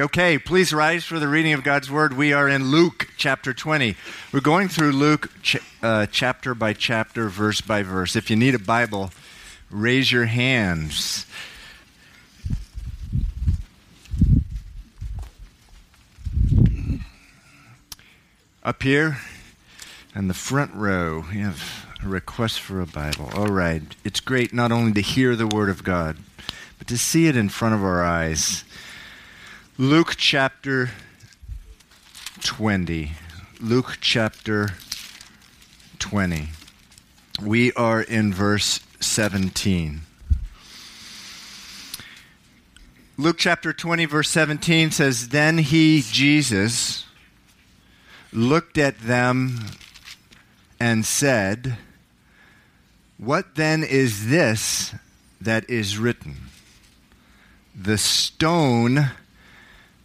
Okay, please rise for the reading of God's Word. We are in Luke chapter 20. We're going through Luke chapter by chapter, verse by verse. If you need a Bible, raise your hands. Up here in the front row, we have a request for a Bible. All right, it's great not only to hear the Word of God, but to see it in front of our eyes. Luke chapter 20. Luke chapter 20. We are in verse 17. Luke chapter 20, verse 17 says, "Then he, Jesus, looked at them and said, 'What then is this that is written? The stone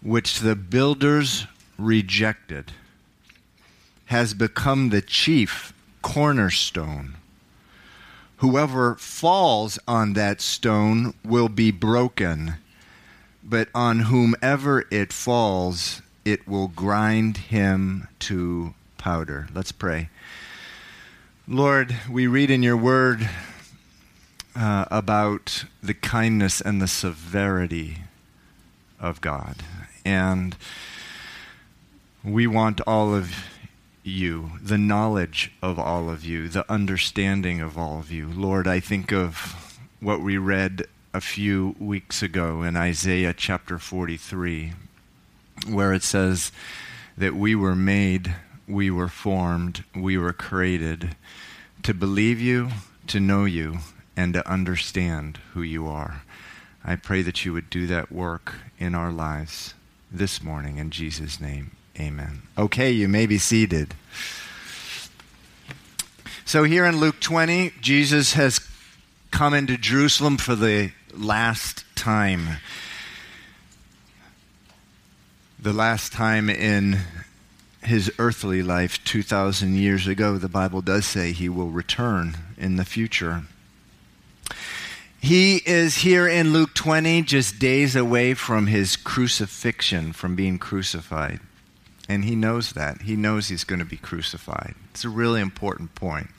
which the builders rejected has become the chief cornerstone. Whoever falls on that stone will be broken, but on whomever it falls, it will grind him to powder.'" Let's pray. Lord, we read in your word about the kindness and the severity of God. And we want all of you, the knowledge of all of you, the understanding of all of you. Lord, I think of what we read a few weeks ago in Isaiah chapter 43, where it says that we were made, we were formed, we were created to believe you, to know you, and to understand who you are. I pray that you would do that work in our lives this morning. In Jesus' name, amen. Okay, you may be seated. So here in Luke 20, Jesus has come into Jerusalem for the last time. The last time in his earthly life, 2,000 years ago. The Bible does say he will return in the future. He is here in Luke 20, just days away from his crucifixion, from being crucified. And he knows that. He knows he's going to be crucified. It's a really important point.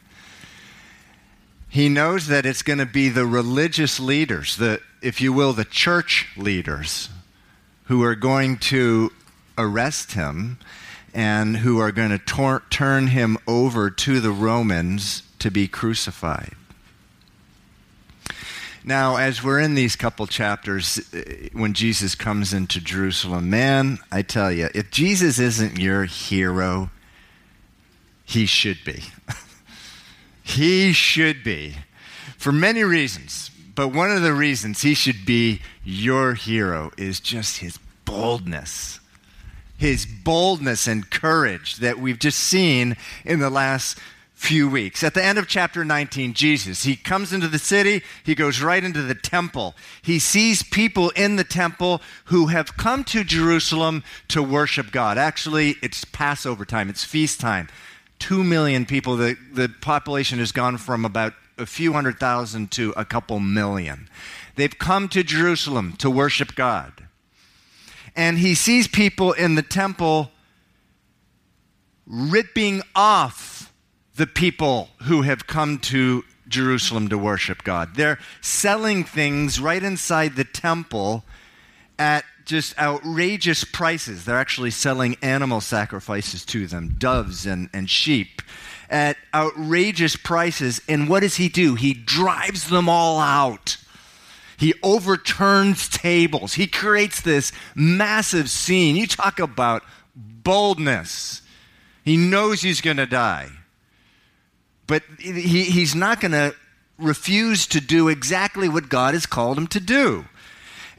He knows that it's going to be the religious leaders, if you will, the church leaders, who are going to arrest him and who are going to turn him over to the Romans to be crucified. Now, as we're in these couple chapters, when Jesus comes into Jerusalem, man, I tell you, if Jesus isn't your hero, he should be. He should be. For many reasons, but one of the reasons he should be your hero is just his boldness. His boldness and courage that we've just seen in the last few weeks. At the end of chapter 19, Jesus, he comes into the city, he goes right into the temple. He sees people in the temple who have come to Jerusalem to worship God. Actually, it's Passover time, it's feast time. 2 million people, the population has gone from about a few 100,000 to a couple million. They've come to Jerusalem to worship God. And he sees people in the temple ripping off the people who have come to Jerusalem to worship God. They're selling things right inside the temple at just outrageous prices. They're actually selling animal sacrifices to them, doves and sheep, at outrageous prices. And what does he do? He drives them all out. He overturns tables. He creates this massive scene. You talk about boldness. He knows he's going to die. But he's not going to refuse to do exactly what God has called him to do.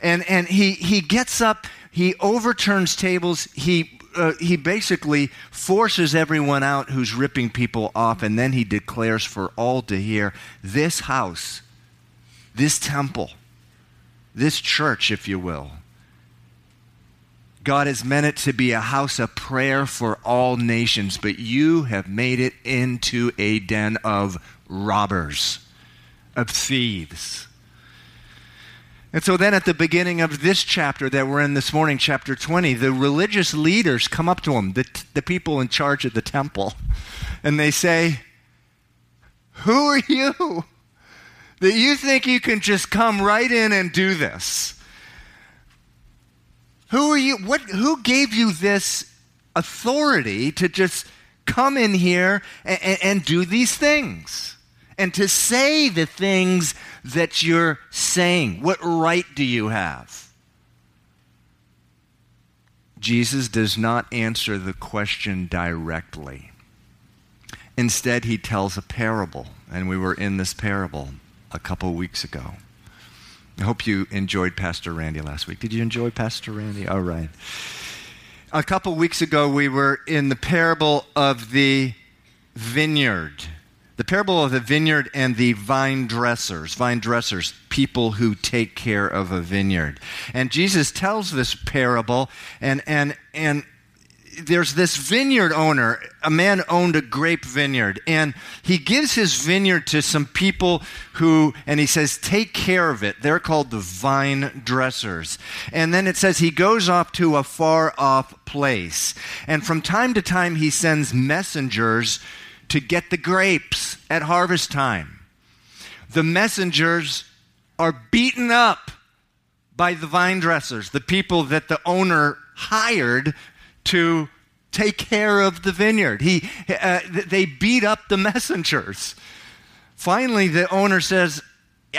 And he gets up, he overturns tables, he basically forces everyone out who's ripping people off, and then he declares for all to hear, this house, this temple, this church, if you will, God has meant it to be a house of prayer for all nations, but you have made it into a den of robbers, of thieves. And so then at the beginning of this chapter that we're in this morning, chapter 20, the religious leaders come up to him, the people in charge of the temple, and they say, "Who are you that you think you can just come right in and do this? Who are you? Who gave you this authority to just come in here and do these things? And to say the things that you're saying? What right do you have?" Jesus does not answer the question directly. Instead, he tells a parable, and we were in this parable a couple weeks ago. I hope you enjoyed Pastor Randy last week. Did you enjoy Pastor Randy? All right. A couple weeks ago, we were in the parable of the vineyard. The parable of the vineyard and the vine dressers. Vine dressers, people who take care of a vineyard. And Jesus tells this parable, and there's this vineyard owner. A man owned a grape vineyard, and he gives his vineyard to some people who, and he says, take care of it. They're called the vine dressers. And then it says he goes off to a far-off place. And from time to time, he sends messengers to get the grapes at harvest time. The messengers are beaten up by the vine dressers, the people that the owner hired to take care of the vineyard. They beat up the messengers. Finally, the owner says,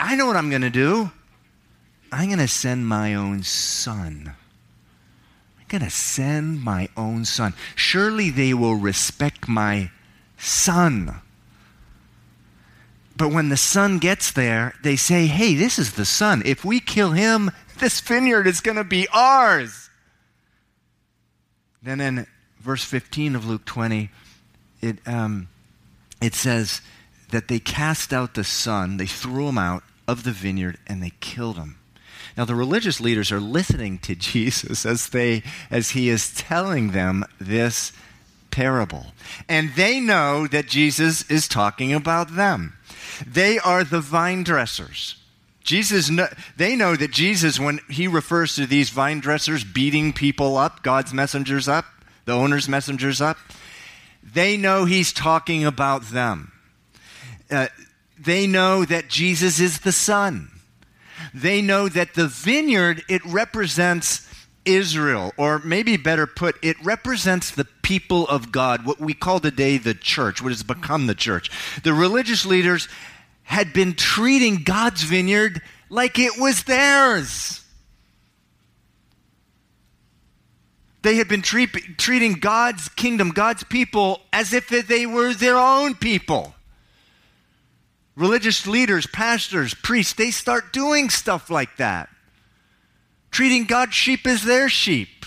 "I know what I'm going to do. I'm going to send my own son. I'm going to send my own son. Surely they will respect my son." But when the son gets there, they say, "Hey, this is the son. If we kill him, this vineyard is going to be ours." Then in verse 15 of Luke 20, it says that they cast out the son, they threw him out of the vineyard, and they killed him. Now, the religious leaders are listening to Jesus as he is telling them this parable. And they know that Jesus is talking about them. They are the vine dressers. They know that Jesus, when he refers to these vine dressers beating people up, God's messengers up, the owner's messengers up, they know he's talking about them. They know that Jesus is the Son. They know that the vineyard, it represents Israel, or maybe better put, it represents the people of God, what we call today the church, what has become the church. The religious leaders had been treating God's vineyard like it was theirs. They had been treating God's kingdom, God's people, as if they were their own people. Religious leaders, pastors, priests, they start doing stuff like that. Treating God's sheep as their sheep.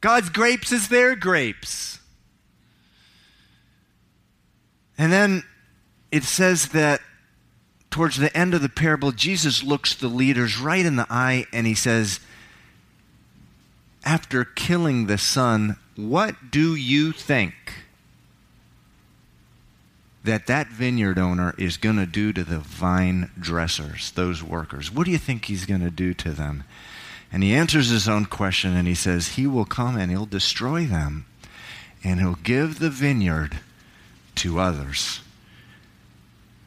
God's grapes as their grapes. And then it says that towards the end of the parable, Jesus looks the leaders right in the eye and he says, "After killing the son, what do you think that vineyard owner is going to do to the vine dressers, those workers? What do you think he's going to do to them?" And he answers his own question, and he says, "He will come and he'll destroy them, and he'll give the vineyard to others."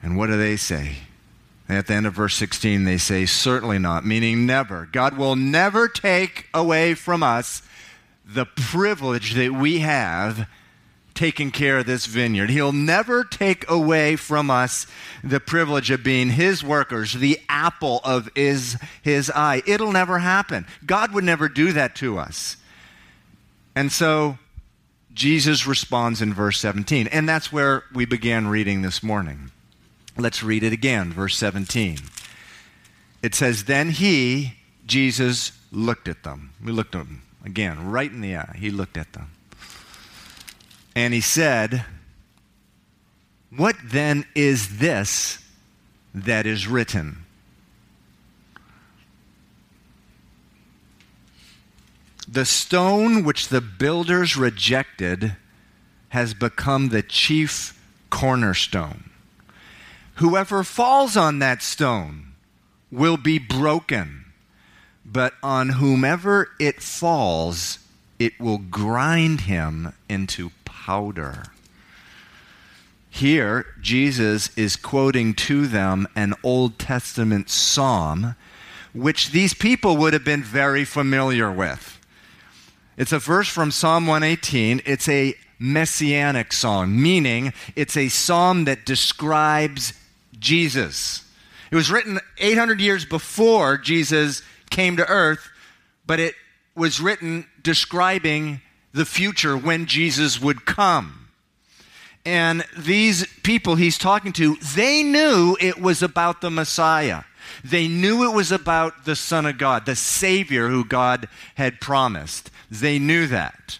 And what do they say? At the end of verse 16, they say, "Certainly not," meaning never. God will never take away from us the privilege that we have taking care of this vineyard. He'll never take away from us the privilege of being his workers, the apple of his eye. It'll never happen. God would never do that to us. And so Jesus responds in verse 17, and that's where we began reading this morning. Let's read it again, verse 17. It says, "Then he," Jesus, "looked at them." We looked at him again, right in the eye. He looked at them. And he said, "What then is this that is written? The stone which the builders rejected has become the chief cornerstone. Whoever falls on that stone will be broken, but on whomever it falls, it will grind him into powder. Here, Jesus is quoting to them an Old Testament psalm, which these people would have been very familiar with. It's a verse from Psalm 118. It's a messianic psalm, meaning it's a psalm that describes Jesus. It was written 800 years before Jesus came to earth, but it was written describing the future when Jesus would come. And these people he's talking to, they knew it was about the Messiah. They knew it was about the Son of God, the Savior who God had promised. They knew that.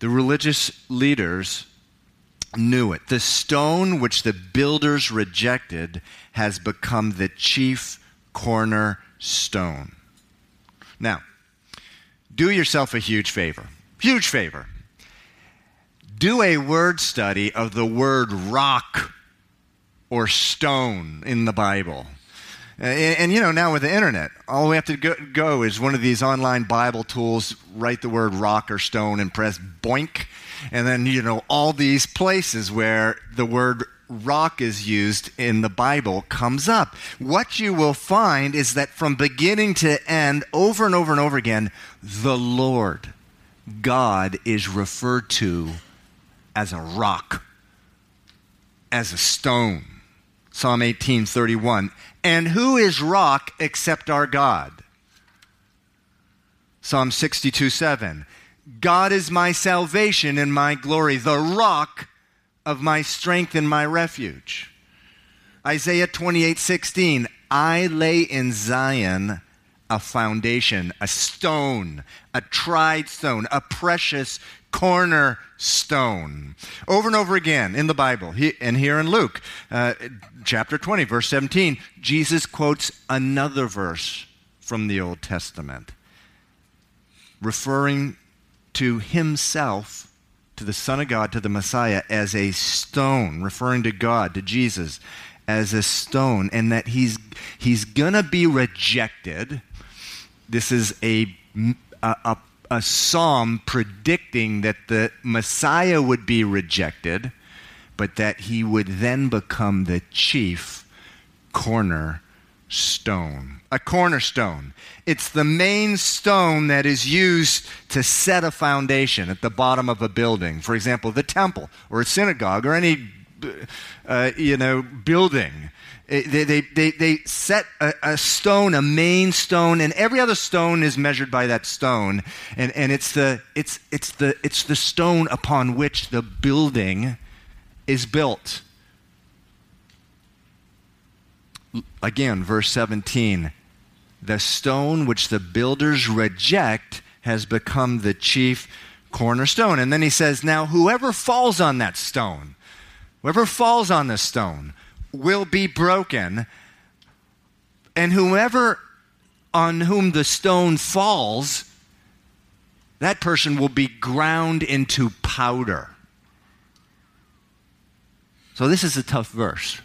The religious leaders knew it. The stone which the builders rejected has become the chief cornerstone. Now, do yourself a huge favor. Huge favor. Do a word study of the word rock or stone in the Bible. And you know, now with the internet, all we have to go is one of these online Bible tools, write the word rock or stone and press boink. And then, you know, all these places where the word rock is used in the Bible comes up. What you will find is that from beginning to end, over and over and over again, the Lord God is referred to as a rock, as a stone. Psalm 18:31. And who is rock except our God? Psalm 62:7. God is my salvation and my glory, the rock of my strength and my refuge. Isaiah 28:16. I lay in Zion a foundation, a stone, a tried stone, a precious cornerstone. Over and over again in the Bible, and here in Luke, chapter 20, verse 17, Jesus quotes another verse from the Old Testament, referring to himself, to the Son of God, to the Messiah, as a stone, referring to God, to Jesus, as a stone, and that he's going to be rejected. This is a psalm predicting that the Messiah would be rejected, but that he would then become the chief cornerstone. A cornerstone. It's the main stone that is used to set a foundation at the bottom of a building. For example, the temple or a synagogue or any building. They set a stone, a main stone, and every other stone is measured by that stone, and it's the stone upon which the building is built. Again, verse 17, the stone which the builders reject has become the chief cornerstone. And then he says, now whoever falls on this stone will be broken, and whoever on whom the stone falls, that person will be ground into powder. So this is a tough verse.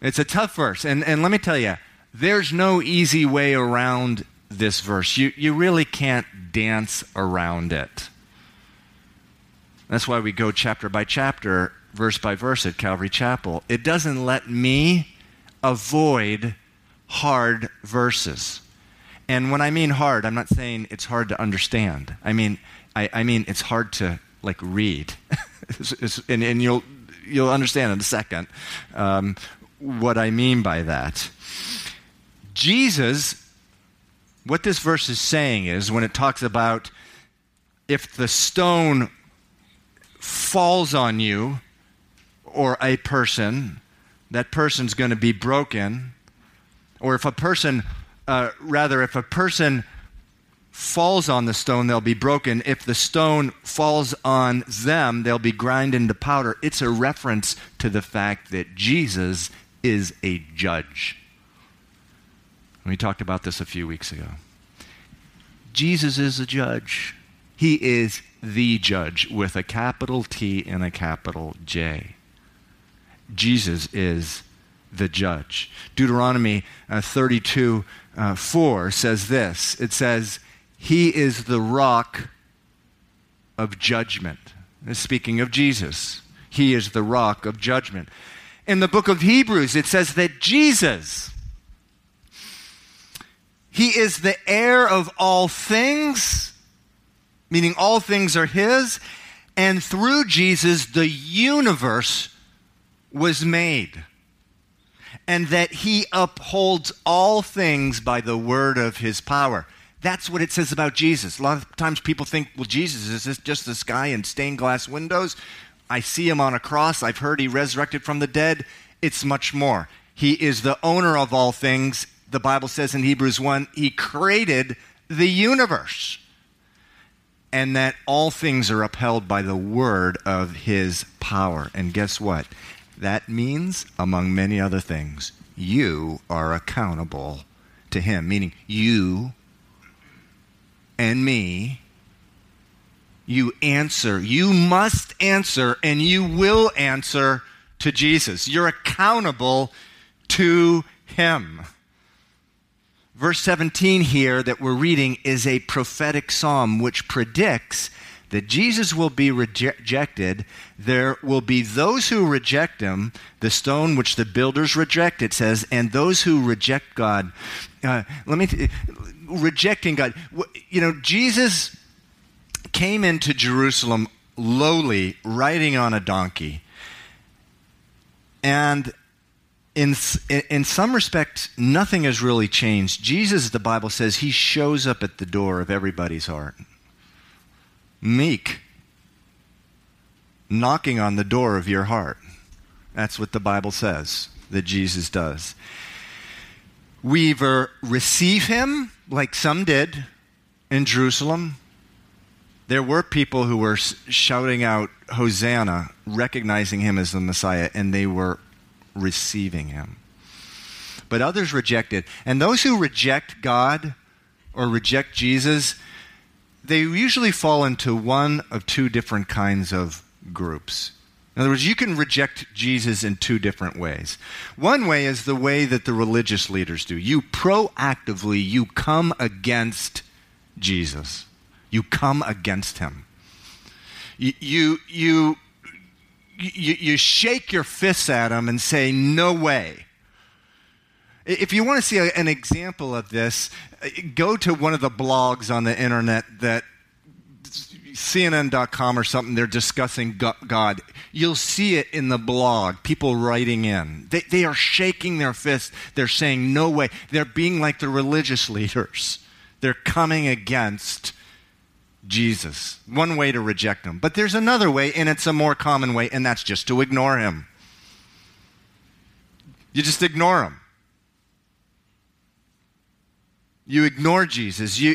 It's a tough verse, and let me tell you, there's no easy way around this verse. You really can't dance around it. That's why we go chapter by chapter, verse by verse at Calvary Chapel. It doesn't let me avoid hard verses. And when I mean hard, I'm not saying it's hard to understand. I mean it's hard to read. And you'll understand in a second what I mean by that. Jesus, what this verse is saying is when it talks about if the stone falls on you or a person, that person's going to be broken. Or if a person falls on the stone, they'll be broken. If the stone falls on them, they'll be ground into powder. It's a reference to the fact that Jesus is a judge. We talked about this a few weeks ago. Jesus is a judge. He is the judge with a capital T and a capital J. Jesus is the judge. Deuteronomy 32:4 says this. It says, he is the rock of judgment. Speaking of Jesus, he is the rock of judgment. In the book of Hebrews, it says that Jesus, he is the heir of all things, meaning all things are his, and through Jesus, the universe was made, and that he upholds all things by the word of his power. That's what it says about Jesus. A lot of times people think, well, Jesus is just this guy in stained glass windows. I see him on a cross. I've heard he resurrected from the dead. It's much more. He is the owner of all things. The Bible says in Hebrews 1, he created the universe, and that all things are upheld by the word of his power. And guess what? That means, among many other things, you are accountable to him, meaning you and me, you answer. You must answer, and you will answer to Jesus. You're accountable to him. Verse 17 here that we're reading is a prophetic psalm which predicts that Jesus will be rejected. There will be those who reject him, the stone which the builders reject, it says, and those who reject God. Rejecting God. You know, Jesus came into Jerusalem lowly, riding on a donkey. And in some respects, nothing has really changed. Jesus, the Bible says, he shows up at the door of everybody's heart. Meek. Knocking on the door of your heart. That's what the Bible says that Jesus does. We either receive him, like some did in Jerusalem. There were people who were shouting out, Hosanna, recognizing him as the Messiah, and they were receiving him. But others rejected. And those who reject God or reject Jesus, they usually fall into one of two different kinds of groups. In other words, you can reject Jesus in two different ways. One way is the way that the religious leaders do. You proactively, you come against Jesus. You come against him. You shake your fists at him and say, no way. If you want to see an example of this, go to one of the blogs on the internet that CNN.com or something, they're discussing God. You'll see it in the blog, people writing in. They are shaking their fists. They're saying, no way. They're being like the religious leaders. They're coming against Jesus. One way to reject him. But there's another way, and it's a more common way, and that's just to ignore him. You just ignore him. You ignore Jesus. You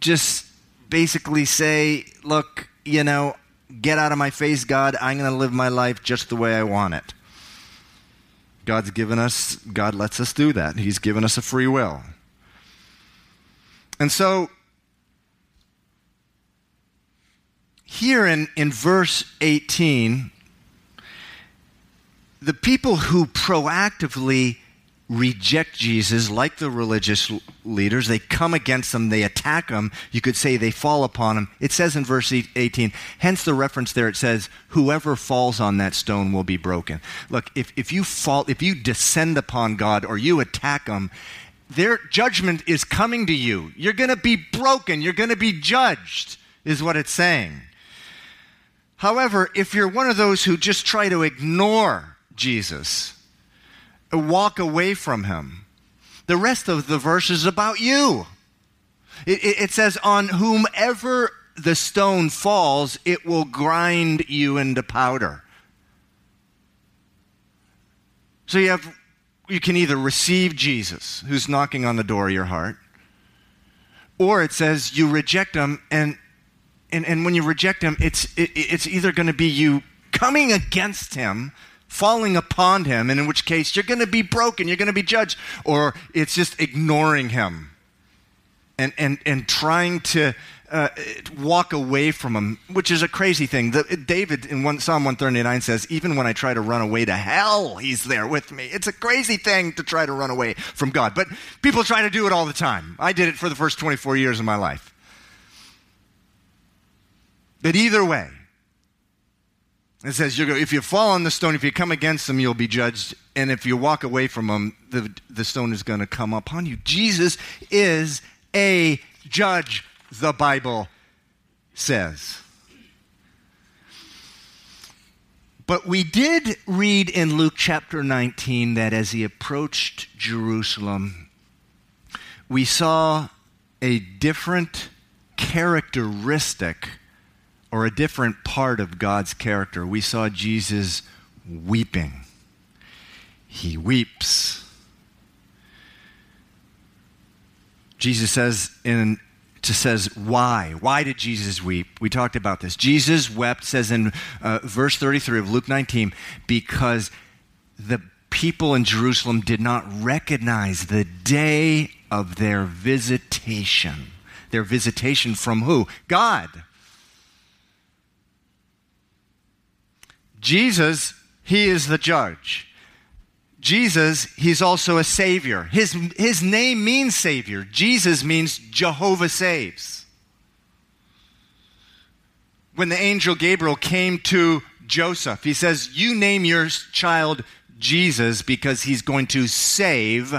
just basically say, look, you know, get out of my face, God. I'm going to live my life just the way I want it. God lets us do that. He's given us a free will. And so here in verse 18, the people who proactively reject Jesus, like the religious leaders, they come against him, they attack him. You could say they fall upon him. It says in verse 18, hence the reference there, it says, whoever falls on that stone will be broken. Look, if you descend upon God or you attack him, their judgment is coming to you. You're going to be broken. You're going to be judged, is what it's saying. However, if you're one of those who just try to ignore Jesus, walk away from him, the rest of the verse is about you. It says, on whomever the stone falls, it will grind you into powder. So you can either receive Jesus, who's knocking on the door of your heart, or it says you reject him, and when you reject him, it's either going to be you coming against him, falling upon him, and in which case you're going to be broken, you're going to be judged, or it's just ignoring him and trying to walk away from him, which is a crazy thing. David in Psalm 139 says, even when I try to run away to hell, he's there with me. It's a crazy thing to try to run away from God, but people try to do it all the time. I did it for the first 24 years of my life. But either way, it says, if you fall on the stone, if you come against them, you'll be judged. And if you walk away from them, the stone is going to come upon you. Jesus is a judge, the Bible says. But we did read in Luke chapter 19 that as he approached Jerusalem, we saw a different characteristic or a different part of God's character. We saw Jesus weeping. He weeps. Jesus says why? Why did Jesus weep? We talked about this. Jesus wept, says in verse 33 of Luke 19, because the people in Jerusalem did not recognize the day of their visitation. Their visitation from who? God. Jesus, he is the judge. Jesus, he's also a savior. His name means savior. Jesus means Jehovah saves. When the angel Gabriel came to Joseph, he says, you name your child Jesus because he's going to save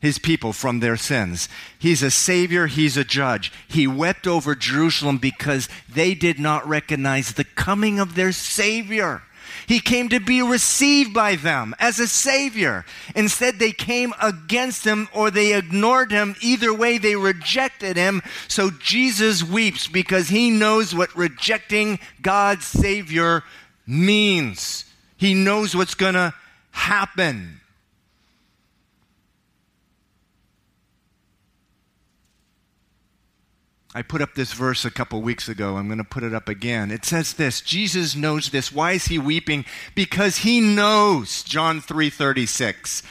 his people from their sins. He's a savior, he's a judge. He wept over Jerusalem because they did not recognize the coming of their savior. He came to be received by them as a savior. Instead, they came against him or they ignored him. Either way, they rejected him. So Jesus weeps because he knows what rejecting God's savior means. He knows what's going to happen. I put up this verse a couple weeks ago. I'm going to put it up again. It says this, Jesus knows this. Why is he weeping? Because he knows, John 3:36,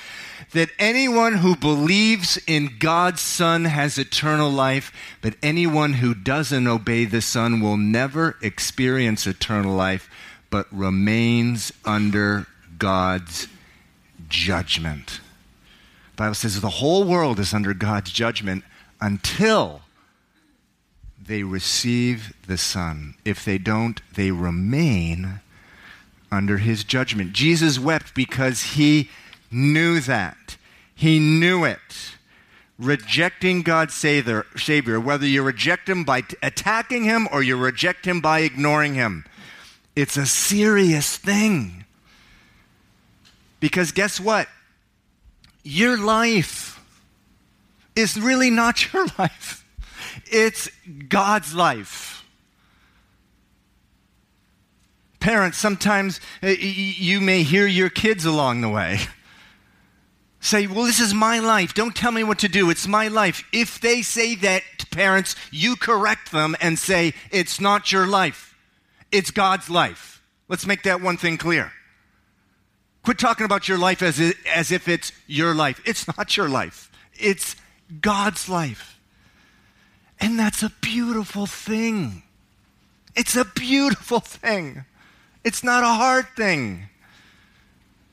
that anyone who believes in God's Son has eternal life, but anyone who doesn't obey the Son will never experience eternal life, but remains under God's judgment. The Bible says the whole world is under God's judgment until they receive the Son. If they don't, they remain under his judgment. Jesus wept because he knew that. He knew it. Rejecting God's Savior, whether you reject him by attacking him or you reject him by ignoring him, it's a serious thing. Because guess what? Your life is really not your life. It's God's life. Parents, sometimes you may hear your kids along the way say, well, this is my life. Don't tell me what to do. It's my life. If they say that to parents, you correct them and say, it's not your life. It's God's life. Let's make that one thing clear. Quit talking about your life as if it's your life. It's not your life. It's God's life. And that's a beautiful thing. It's a beautiful thing. It's not a hard thing.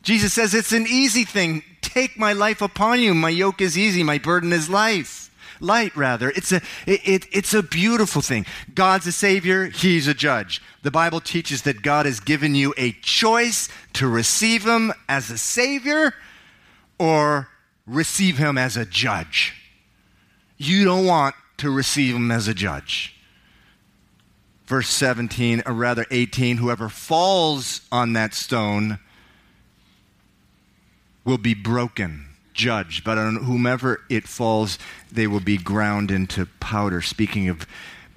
Jesus says it's an easy thing. Take my life upon you. My yoke is easy. My burden is light. It's a beautiful thing. God's a savior. He's a judge. The Bible teaches that God has given you a choice to receive him as a savior or receive him as a judge. You don't want to receive him as a judge. Verse 18, whoever falls on that stone will be broken, judged, but on whomever it falls, they will be ground into powder. Speaking of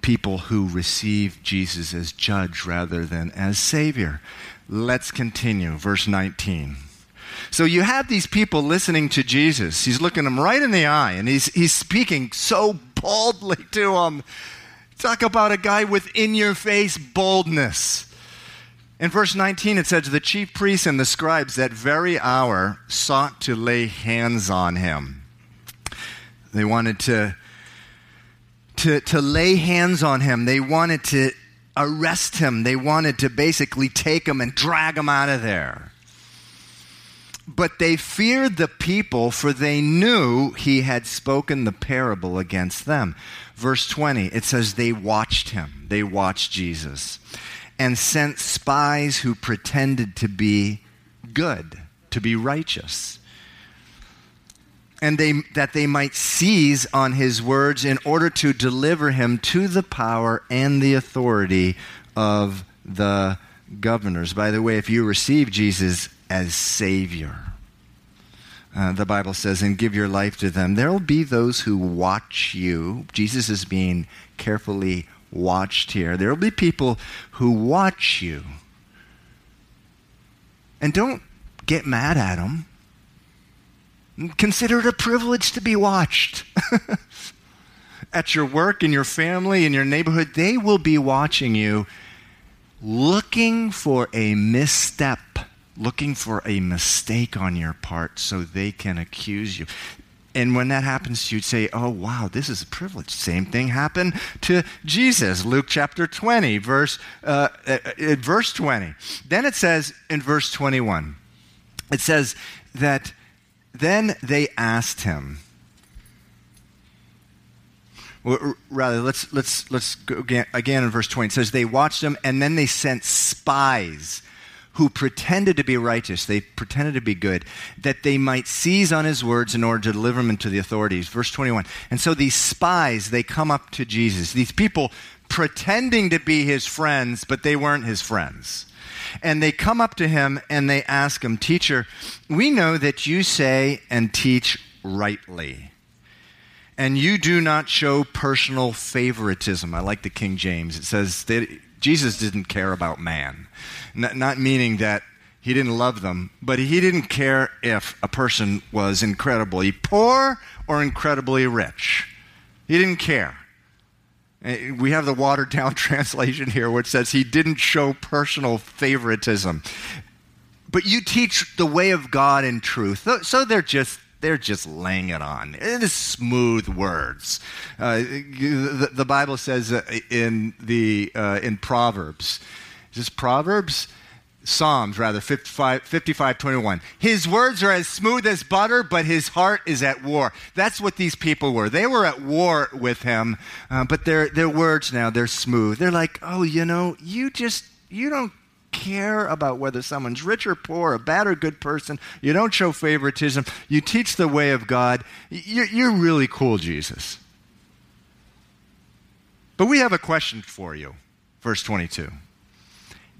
people who receive Jesus as judge rather than as savior. Let's continue. Verse 19. So you have these people listening to Jesus. He's looking them right in the eye, and he's speaking so boldly to them. Talk about a guy with in-your-face boldness. In verse 19, it says, the chief priests and the scribes that very hour sought to lay hands on him. They wanted to to lay hands on him. They wanted to arrest him. They wanted to basically take him and drag him out of there. But they feared the people, for they knew he had spoken the parable against them. Verse 20, it says they watched him. They watched Jesus and sent spies who pretended to be good, to be righteous, and that they might seize on his words in order to deliver him to the power and the authority of the governors. By the way, if you receive Jesus as Savior, the Bible says, and give your life to them, there will be those who watch you. Jesus is being carefully watched here. There will be people who watch you. And don't get mad at them. Consider it a privilege to be watched. At your work, in your family, in your neighborhood, they will be watching you, looking for a misstep, looking for a mistake on your part so they can accuse you. And when that happens to you, you'd say, oh, wow, this is a privilege. Same thing happened to Jesus. Luke chapter 20, verse 20. Then it says in verse 21, it says that then they asked him. Well, rather, let's go again in verse 20. It says they watched him, and then they sent spies who pretended to be righteous. They pretended to be good, that they might seize on his words in order to deliver him to the authorities. Verse 21. And so these spies, they come up to Jesus. These people pretending to be his friends, but they weren't his friends. And they come up to him and they ask him, "Teacher, we know that you say and teach rightly, and you do not show personal favoritism." I like the King James. It says that Jesus didn't care about man, not meaning that he didn't love them, but he didn't care if a person was incredibly poor or incredibly rich. He didn't care. We have the watered-down translation here where it says he didn't show personal favoritism. But you teach the way of God in truth. So they're just laying it on. It is smooth words. The Bible says in Proverbs. Is this Proverbs? Psalms, rather, 55:21. His words are as smooth as butter, but his heart is at war. That's what these people were. They were at war with him, but their words now, they're smooth. They're like, oh, you don't care about whether someone's rich or poor, a bad or good person. You don't show favoritism. You teach the way of God. You're really cool, Jesus. But we have a question for you. Verse 22.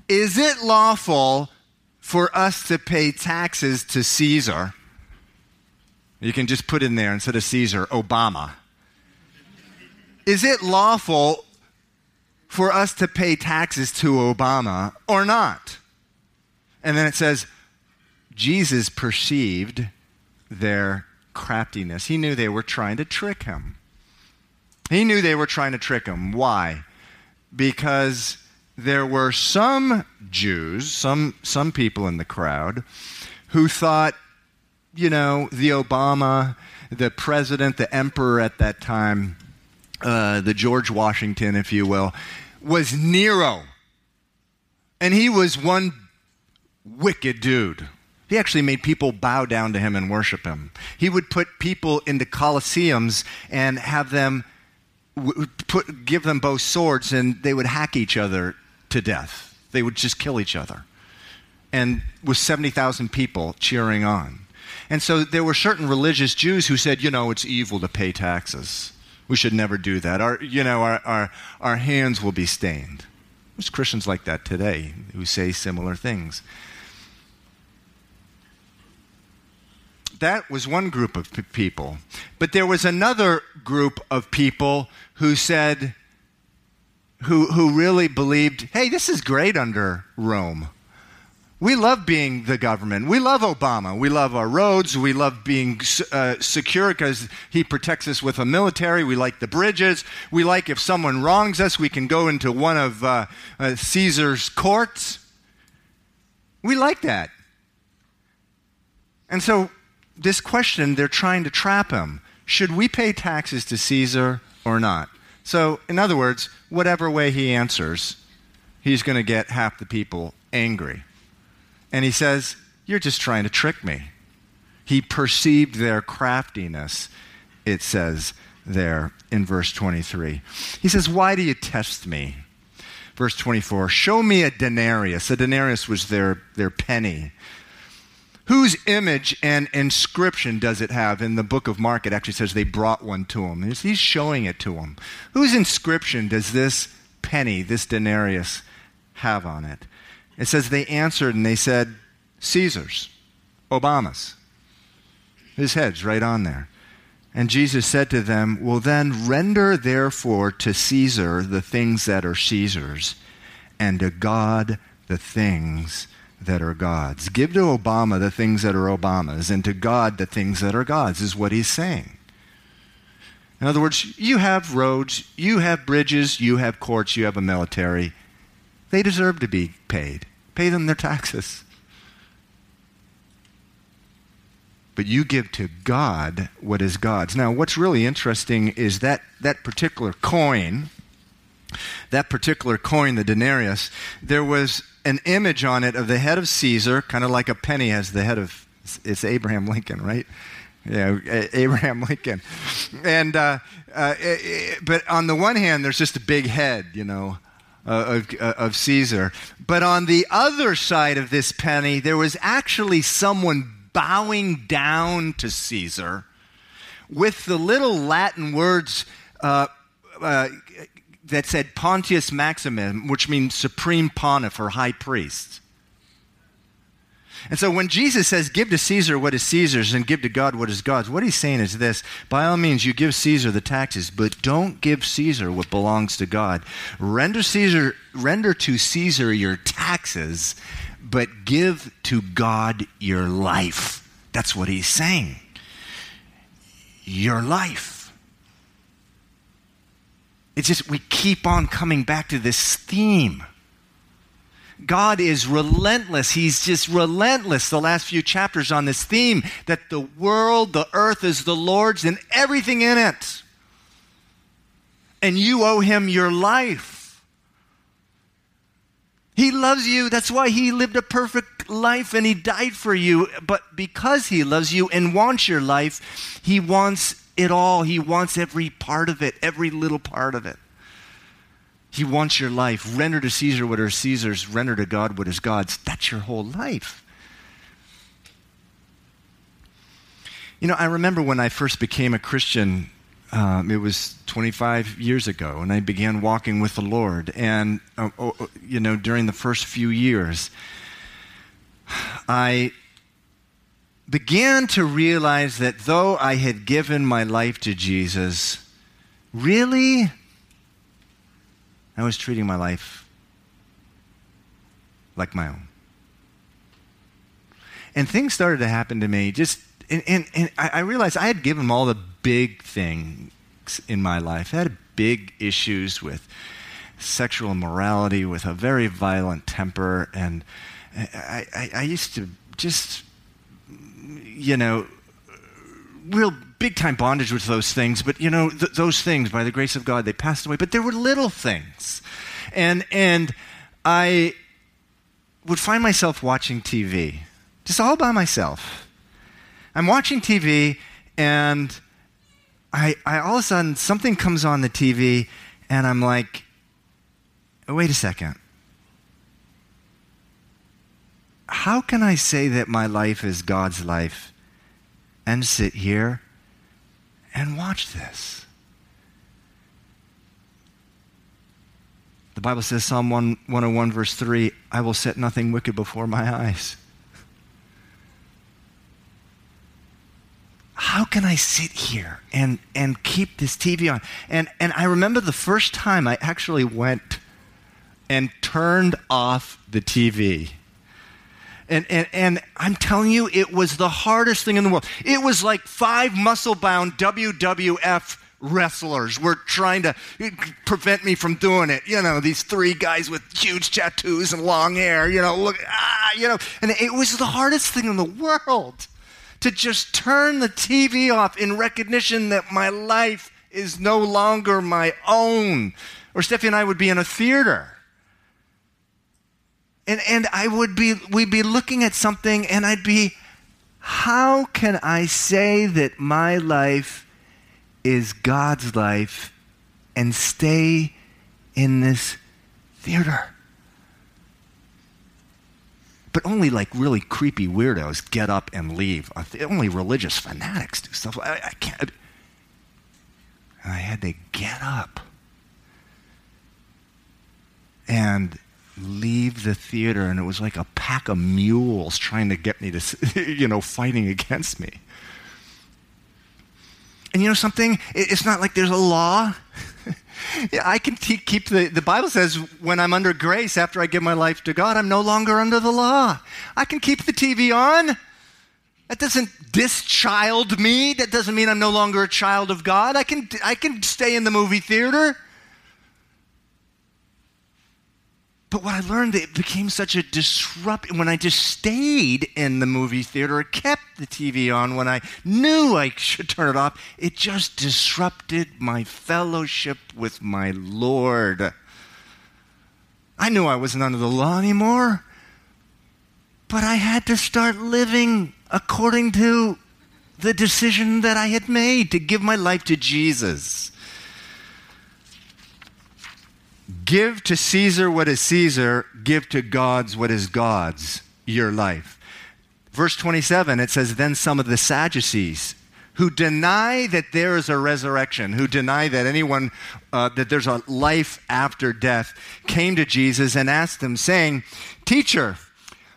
Is it lawful for us to pay taxes to Caesar? You can just put in there, instead of Caesar, Obama. Is it lawful for us to pay taxes to Obama or not? And then it says, Jesus perceived their craftiness. He knew they were trying to trick him. Why? Because there were some Jews, some people in the crowd, who thought, the Obama, the president, the emperor at that time, the George Washington, if you will, was Nero. And he was one wicked dude. He actually made people bow down to him and worship him. He would put people into Colosseums and have them give them both swords, and they would hack each other to death. They would just kill each other. And with 70,000 people cheering on. And so there were certain religious Jews who said, it's evil to pay taxes. We should never do that. Our hands will be stained. There's Christians like that today who say similar things. That was one group of people. But there was another group of people who said, who really believed, hey, this is great under Rome. We love being the government. We love Obama. We love our roads. We love being secure because he protects us with a military. We like the bridges. We like if someone wrongs us, we can go into one of Caesar's courts. We like that. And so this question, they're trying to trap him. Should we pay taxes to Caesar or not? So, in other words, whatever way he answers, he's going to get half the people angry. And he says, you're just trying to trick me. He perceived their craftiness, it says there in verse 23. He says, why do you test me? Verse 24, show me a denarius. A denarius was their penny. Whose image and inscription does it have? In the book of Mark, it actually says they brought one to him. He's showing it to him. Whose inscription does this penny, this denarius, have on it? It says they answered and they said, Caesar's, Obama's. His head's right on there. And Jesus said to them, well, then render therefore to Caesar the things that are Caesar's, and to God the things that are God's. Give to Obama the things that are Obama's, and to God the things that are God's, is what he's saying. In other words, you have roads, you have bridges, you have courts, you have a military. They deserve to be paid. Pay them their taxes. But you give to God what is God's. Now, what's really interesting is that particular coin, the denarius, there was an image on it of the head of Caesar, kind of like a penny has the head of, it's Abraham Lincoln, right? Yeah, Abraham Lincoln. And, but on the one hand, there's just a big head, you know, of Caesar. But on the other side of this penny, there was actually someone bowing down to Caesar with the little Latin words that said Pontifex Maximus, which means supreme pontiff or high priest. And so when Jesus says, give to Caesar what is Caesar's and give to God what is God's, what he's saying is this: by all means, you give Caesar the taxes, but don't give Caesar what belongs to God. Render to Caesar your taxes, but give to God your life. That's what he's saying. Your life. It's just we keep on coming back to this theme. God is relentless. He's just relentless the last few chapters on this theme that the world, the earth is the Lord's and everything in it. And you owe him your life. He loves you. That's why he lived a perfect life and he died for you. But because he loves you and wants your life, he wants it all. He wants every part of it, every little part of it. He wants your life. Render to Caesar what is Caesar's. Render to God what is God's. That's your whole life. You know, I remember when I first became a Christian, it was 25 years ago, and I began walking with the Lord. And, you know, during the first few years, I began to realize that though I had given my life to Jesus, really, I was treating my life like my own. And things started to happen to me. And I realized I had given him all the big things in my life. I had big issues with sexual immorality, with a very violent temper, and I used to just, you know, real big-time bondage with those things, but, you know, those things, by the grace of God, they passed away, but there were little things. And I would find myself watching TV, just all by myself. I'm watching TV, and I all of a sudden, something comes on the TV, and I'm like, oh, wait a second. How can I say that my life is God's life and sit here and watch this? The Bible says, Psalm 101, verse 3, I will set nothing wicked before my eyes. How can I sit here and keep this TV on? And I remember the first time I actually went and turned off the TV. And I'm telling you, it was the hardest thing in the world. It was like five muscle-bound WWF wrestlers were trying to prevent me from doing it. You know, these three guys with huge tattoos and long hair, you know, look, you know. And it was the hardest thing in the world to just turn the TV off in recognition that my life is no longer my own. Or Stephanie and I would be in a theater. And I would be, we'd be looking at something and I'd be, how can I say that my life is God's life and stay in this theater? But only like really creepy weirdos get up and leave. Only religious fanatics do stuff. I can't. I had to get up and leave the theater, and it was like a pack of mules trying to get me to, fighting against me. And you know something? It's not like there's a law. I can keep the Bible says when I'm under grace, after I give my life to God, I'm no longer under the law. I can keep the TV on. That doesn't dischild me. That doesn't mean I'm no longer a child of God. I can stay in the movie theater. But what I learned, it became such a disrupt. When I just stayed in the movie theater, or kept the TV on when I knew I should turn it off, it just disrupted my fellowship with my Lord. I knew I wasn't under the law anymore, but I had to start living according to the decision that I had made to give my life to Jesus. Give to Caesar what is Caesar, give to God's what is God's, your life. Verse 27, it says, then some of the Sadducees who deny that there is a resurrection, who deny that anyone, that there's a life after death, came to Jesus and asked him, saying, Teacher,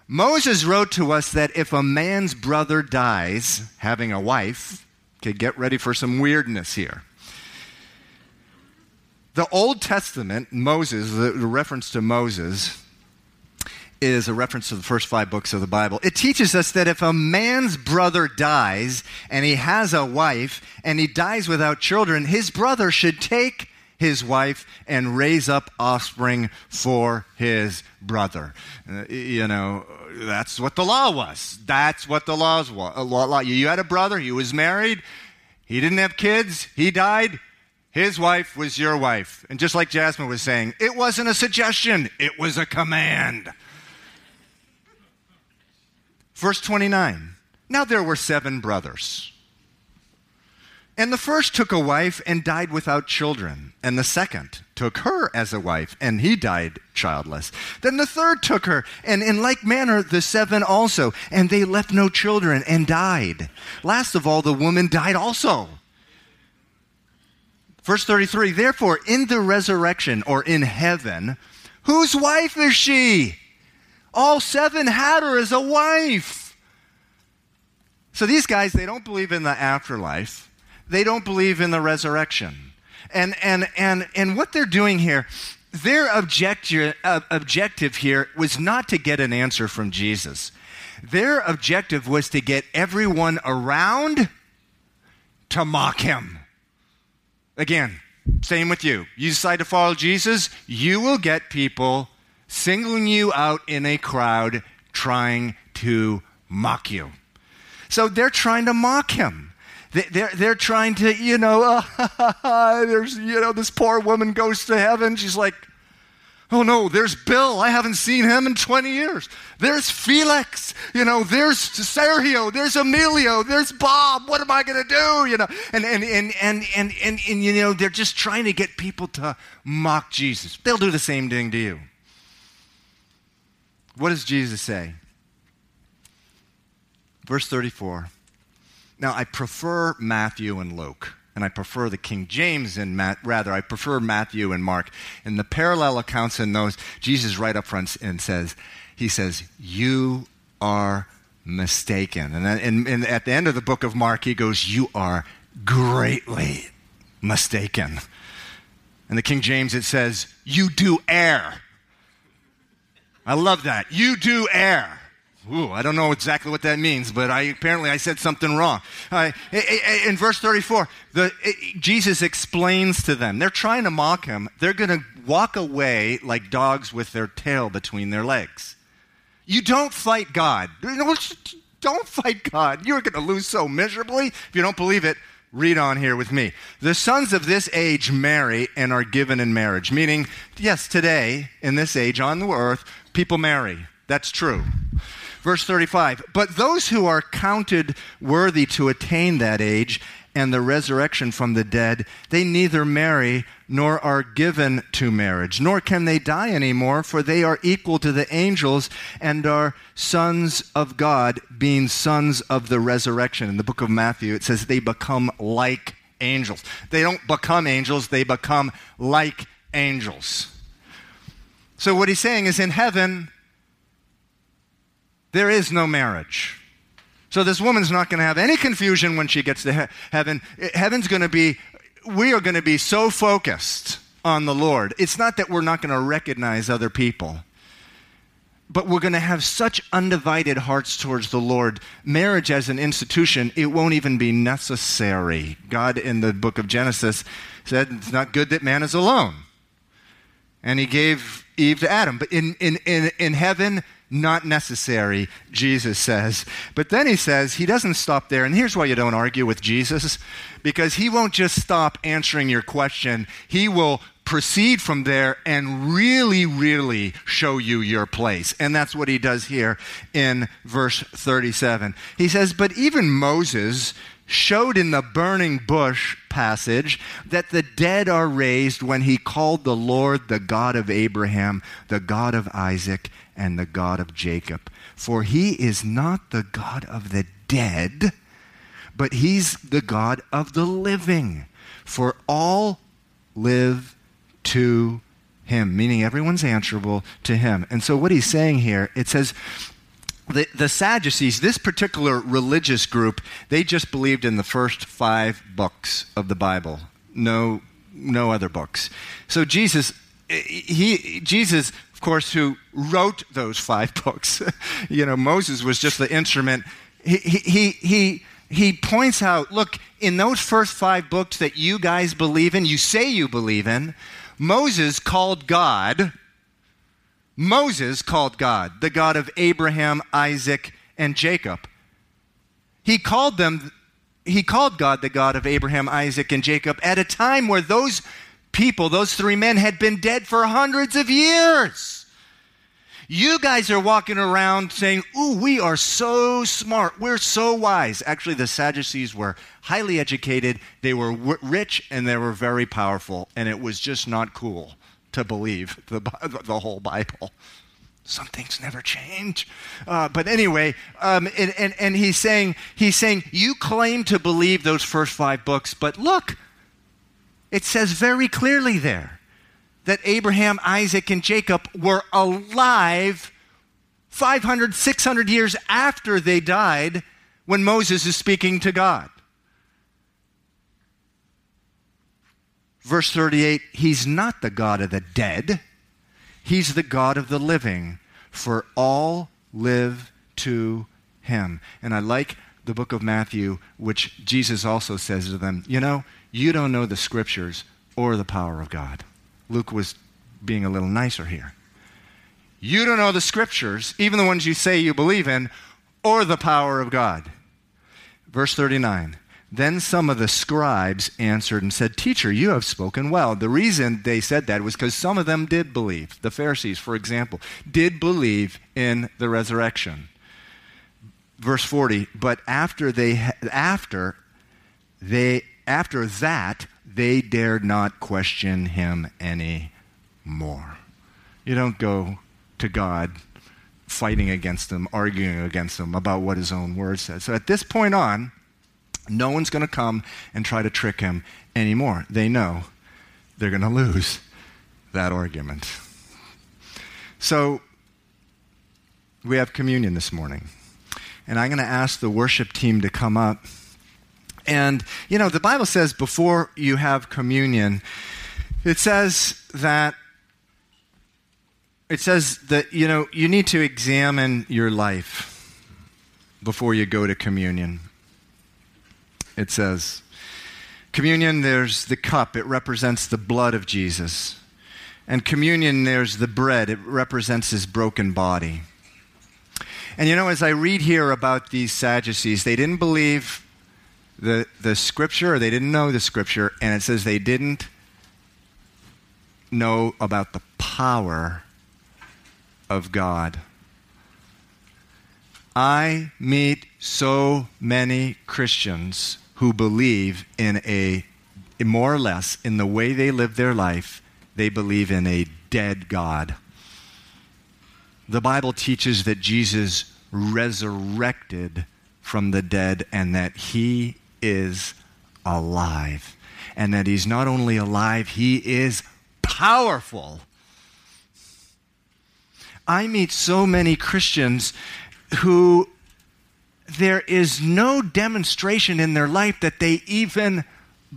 Moses wrote to us that if a man's brother dies, having a wife, okay, get ready for some weirdness here. The Old Testament, Moses, the reference to Moses, is a reference to the first 5 books of the Bible. It teaches us that if a man's brother dies and he has a wife and he dies without children, his brother should take his wife and raise up offspring for his brother. That's what the law was. That's what the law was. You had a brother, he was married, he didn't have kids, he died. His wife was your wife. And just like Jasmine was saying, it wasn't a suggestion, it was a command. Verse 29, now there were 7 brothers. And the first took a wife and died without children. And the second took her as a wife, and he died childless. Then the third took her, and in like manner the 7 also. And they left no children and died. Last of all, the woman died also. Verse 33, therefore, in the resurrection or in heaven, whose wife is she? All 7 had her as a wife. So these guys, they don't believe in the afterlife. They don't believe in the resurrection. And what they're doing here, their objective here was not to get an answer from Jesus. Their objective was to get everyone around to mock him. Again, same with you. You decide to follow Jesus, you will get people singling you out in a crowd trying to mock you. So they're trying to mock him. They're trying to, there's, this poor woman goes to heaven. She's like, oh no, there's Bill. I haven't seen him in 20 years. There's Felix, there's Sergio, there's Emilio, there's Bob. What am I going to do? And they're just trying to get people to mock Jesus. They'll do the same thing to you. What does Jesus say? Verse 34. Now I prefer Matthew and Luke. And I prefer the King James I prefer Matthew and Mark. In the parallel accounts in those, Jesus right up front and he says, you are mistaken. And at the end of the book of Mark, he goes, you are greatly mistaken. In the King James, it says, you do err. I love that. You do err. Ooh, I don't know exactly what that means, but apparently I said something wrong. In verse 34, Jesus explains to them. They're trying to mock him. They're going to walk away like dogs with their tail between their legs. You don't fight God. Don't fight God. You're going to lose so miserably. If you don't believe it, Read on here with me. The sons of this age marry and are given in marriage. Meaning, yes, today, in this age, on the earth, people marry. That's true. Verse 35, but those who are counted worthy to attain that age and the resurrection from the dead, they neither marry nor are given to marriage, nor can they die anymore, for they are equal to the angels and are sons of God, being sons of the resurrection. In the book of Matthew, it says they become like angels. They don't become angels, they become like angels. So what he's saying is in heaven, there is no marriage. So this woman's not going to have any confusion when she gets to heaven. Heaven's going to be, we are going to be so focused on the Lord. It's not that we're not going to recognize other people, but we're going to have such undivided hearts towards the Lord. Marriage as an institution, it won't even be necessary. God in the book of Genesis said it's not good that man is alone. And he gave Eve to Adam. But in heaven, not necessary, Jesus says. But then he says, he doesn't stop there. And here's why you don't argue with Jesus, because he won't just stop answering your question. He will proceed from there and really, really show you your place. And that's what he does here in verse 37. He says, but even Moses showed in the burning bush passage that the dead are raised when he called the Lord the God of Abraham, the God of Isaac, and the God of Jacob. For he is not the God of the dead, but he's the God of the living. For all live to him, meaning everyone's answerable to him. And so what he's saying here, it says, The Sadducees, this particular religious group, they just believed in the first 5 books of the Bible, no other books. So Jesus, of course, who wrote those 5 books, Moses was just the instrument. He points out, look, in those first 5 books that you guys believe in, you say you believe in, Moses called God, the God of Abraham, Isaac, and Jacob. He called God the God of Abraham, Isaac, and Jacob at a time where those people, those 3 men, had been dead for hundreds of years. You guys are walking around saying, ooh, we are so smart. We're so wise. Actually, the Sadducees were highly educated. They were rich, and they were very powerful, and it was just not cool to believe the whole Bible. Some things never change. But anyway, and he's saying, you claim to believe those first 5 books, but look, it says very clearly there that Abraham, Isaac, and Jacob were alive 500, 600 years after they died when Moses is speaking to God. Verse 38, he's not the God of the dead. He's the God of the living, for all live to him. And I like the book of Matthew, which Jesus also says to them, you don't know the scriptures or the power of God. Luke was being a little nicer here. You don't know the scriptures, even the ones you say you believe in, or the power of God. Verse 39. Then some of the scribes answered and said, Teacher, you have spoken well. The reason they said that was because some of them did believe. The Pharisees, for example, did believe in the resurrection. Verse 40, but after that, they dared not question him any more. You don't go to God fighting against him, arguing against him about what his own word says. So at this point on, no one's going to come and try to trick him anymore. They know they're going to lose that argument. So we have communion this morning. And I'm going to ask the worship team to come up. And, the Bible says before you have communion, it says that, you need to examine your life before you go to communion. It says, communion, there's the cup. It represents the blood of Jesus. And communion, there's the bread. It represents his broken body. And as I read here about these Sadducees, they didn't believe the scripture, or they didn't know the scripture, and it says they didn't know about the power of God. I meet so many Christians who believe in more or less, in the way they live their life, they believe in a dead God. The Bible teaches that Jesus resurrected from the dead and that he is alive. And that he's not only alive, he is powerful. I meet so many Christians who there is no demonstration in their life that they even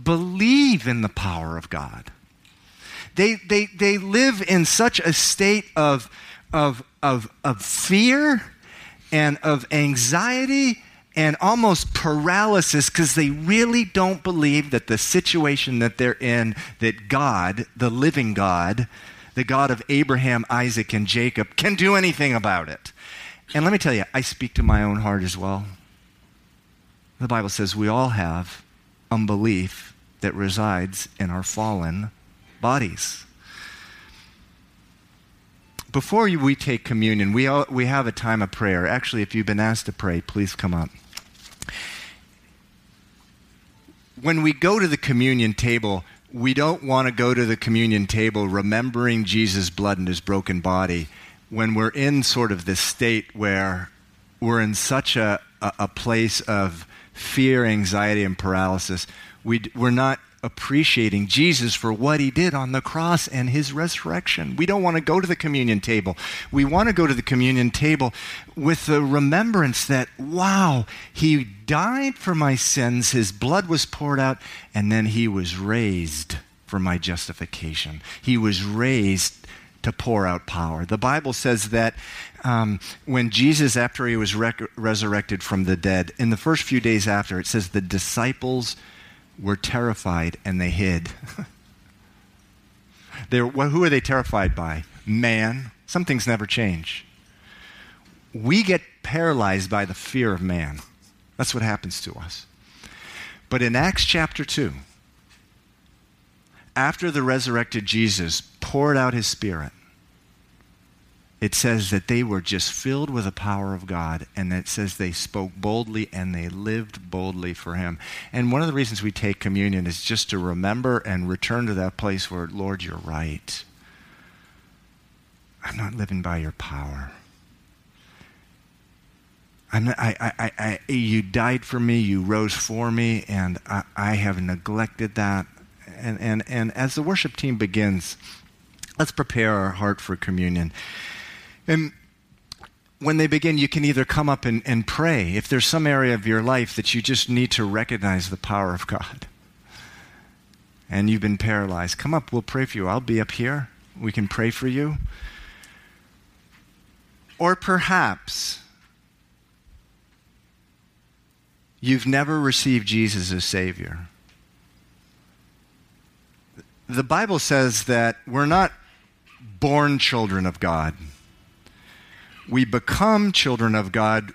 believe in the power of God. They live in such a state of fear and of anxiety and almost paralysis because they really don't believe that the situation that they're in, that God, the living God, the God of Abraham, Isaac, and Jacob, can do anything about it. And let me tell you, I speak to my own heart as well. The Bible says we all have unbelief that resides in our fallen bodies. Before we take communion, we have a time of prayer. Actually, if you've been asked to pray, please come up. When we go to the communion table, we don't want to go to the communion table remembering Jesus' blood and his broken body when we're in sort of this state where we're in such a place of fear, anxiety, and paralysis. We're not appreciating Jesus for what he did on the cross and his resurrection. We don't want to go to the communion table. We want to go to the communion table with the remembrance that, wow, he died for my sins, his blood was poured out, and then he was raised for my justification. He was raised to pour out power. The Bible says that when Jesus, after he was resurrected from the dead, in the first few days after, it says the disciples were terrified and they hid. Who are they terrified by? Man. Some things never change. We get paralyzed by the fear of man. That's what happens to us. But in Acts chapter 2, after the resurrected Jesus poured out his spirit, it says that they were just filled with the power of God, and it says they spoke boldly and they lived boldly for him. And one of the reasons we take communion is just to remember and return to that place where, Lord, you're right. I'm not living by your power. You died for me, you rose for me, and I have neglected that. And as the worship team begins, let's prepare our heart for communion. And when they begin, you can either come up and pray. If there's some area of your life that you just need to recognize the power of God and you've been paralyzed, come up, we'll pray for you. I'll be up here. We can pray for you. Or perhaps you've never received Jesus as Savior. The Bible says that we're not born children of God. We become children of God,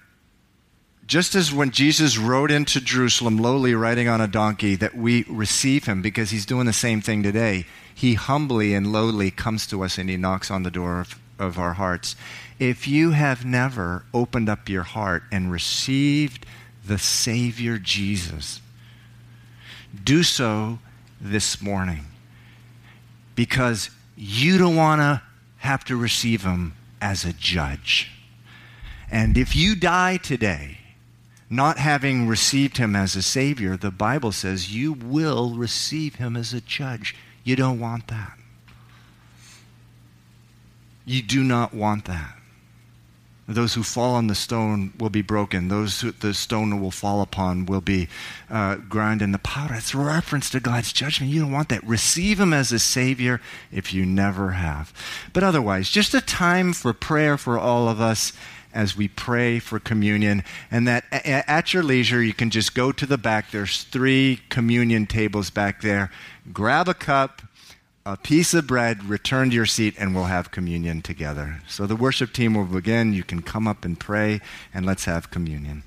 just as when Jesus rode into Jerusalem lowly riding on a donkey, that we receive him, because he's doing the same thing today. He humbly and lowly comes to us and he knocks on the door of our hearts. If you have never opened up your heart and received the Savior Jesus, do so this morning, because you don't want to have to receive him as a judge. And if you die today not having received him as a Savior, the Bible says you will receive him as a judge. You don't want that. You do not want that. Those who fall on the stone will be broken. Those who the stone will fall upon will be ground in the powder. It's a reference to God's judgment. You don't want that. Receive him as a Savior if you never have. But otherwise, just a time for prayer for all of us as we pray for communion. And that at your leisure, you can just go to the back. There's 3 communion tables back there. Grab a cup, a piece of bread, return to your seat, and we'll have communion together. So the worship team will begin. You can come up and pray, and let's have communion.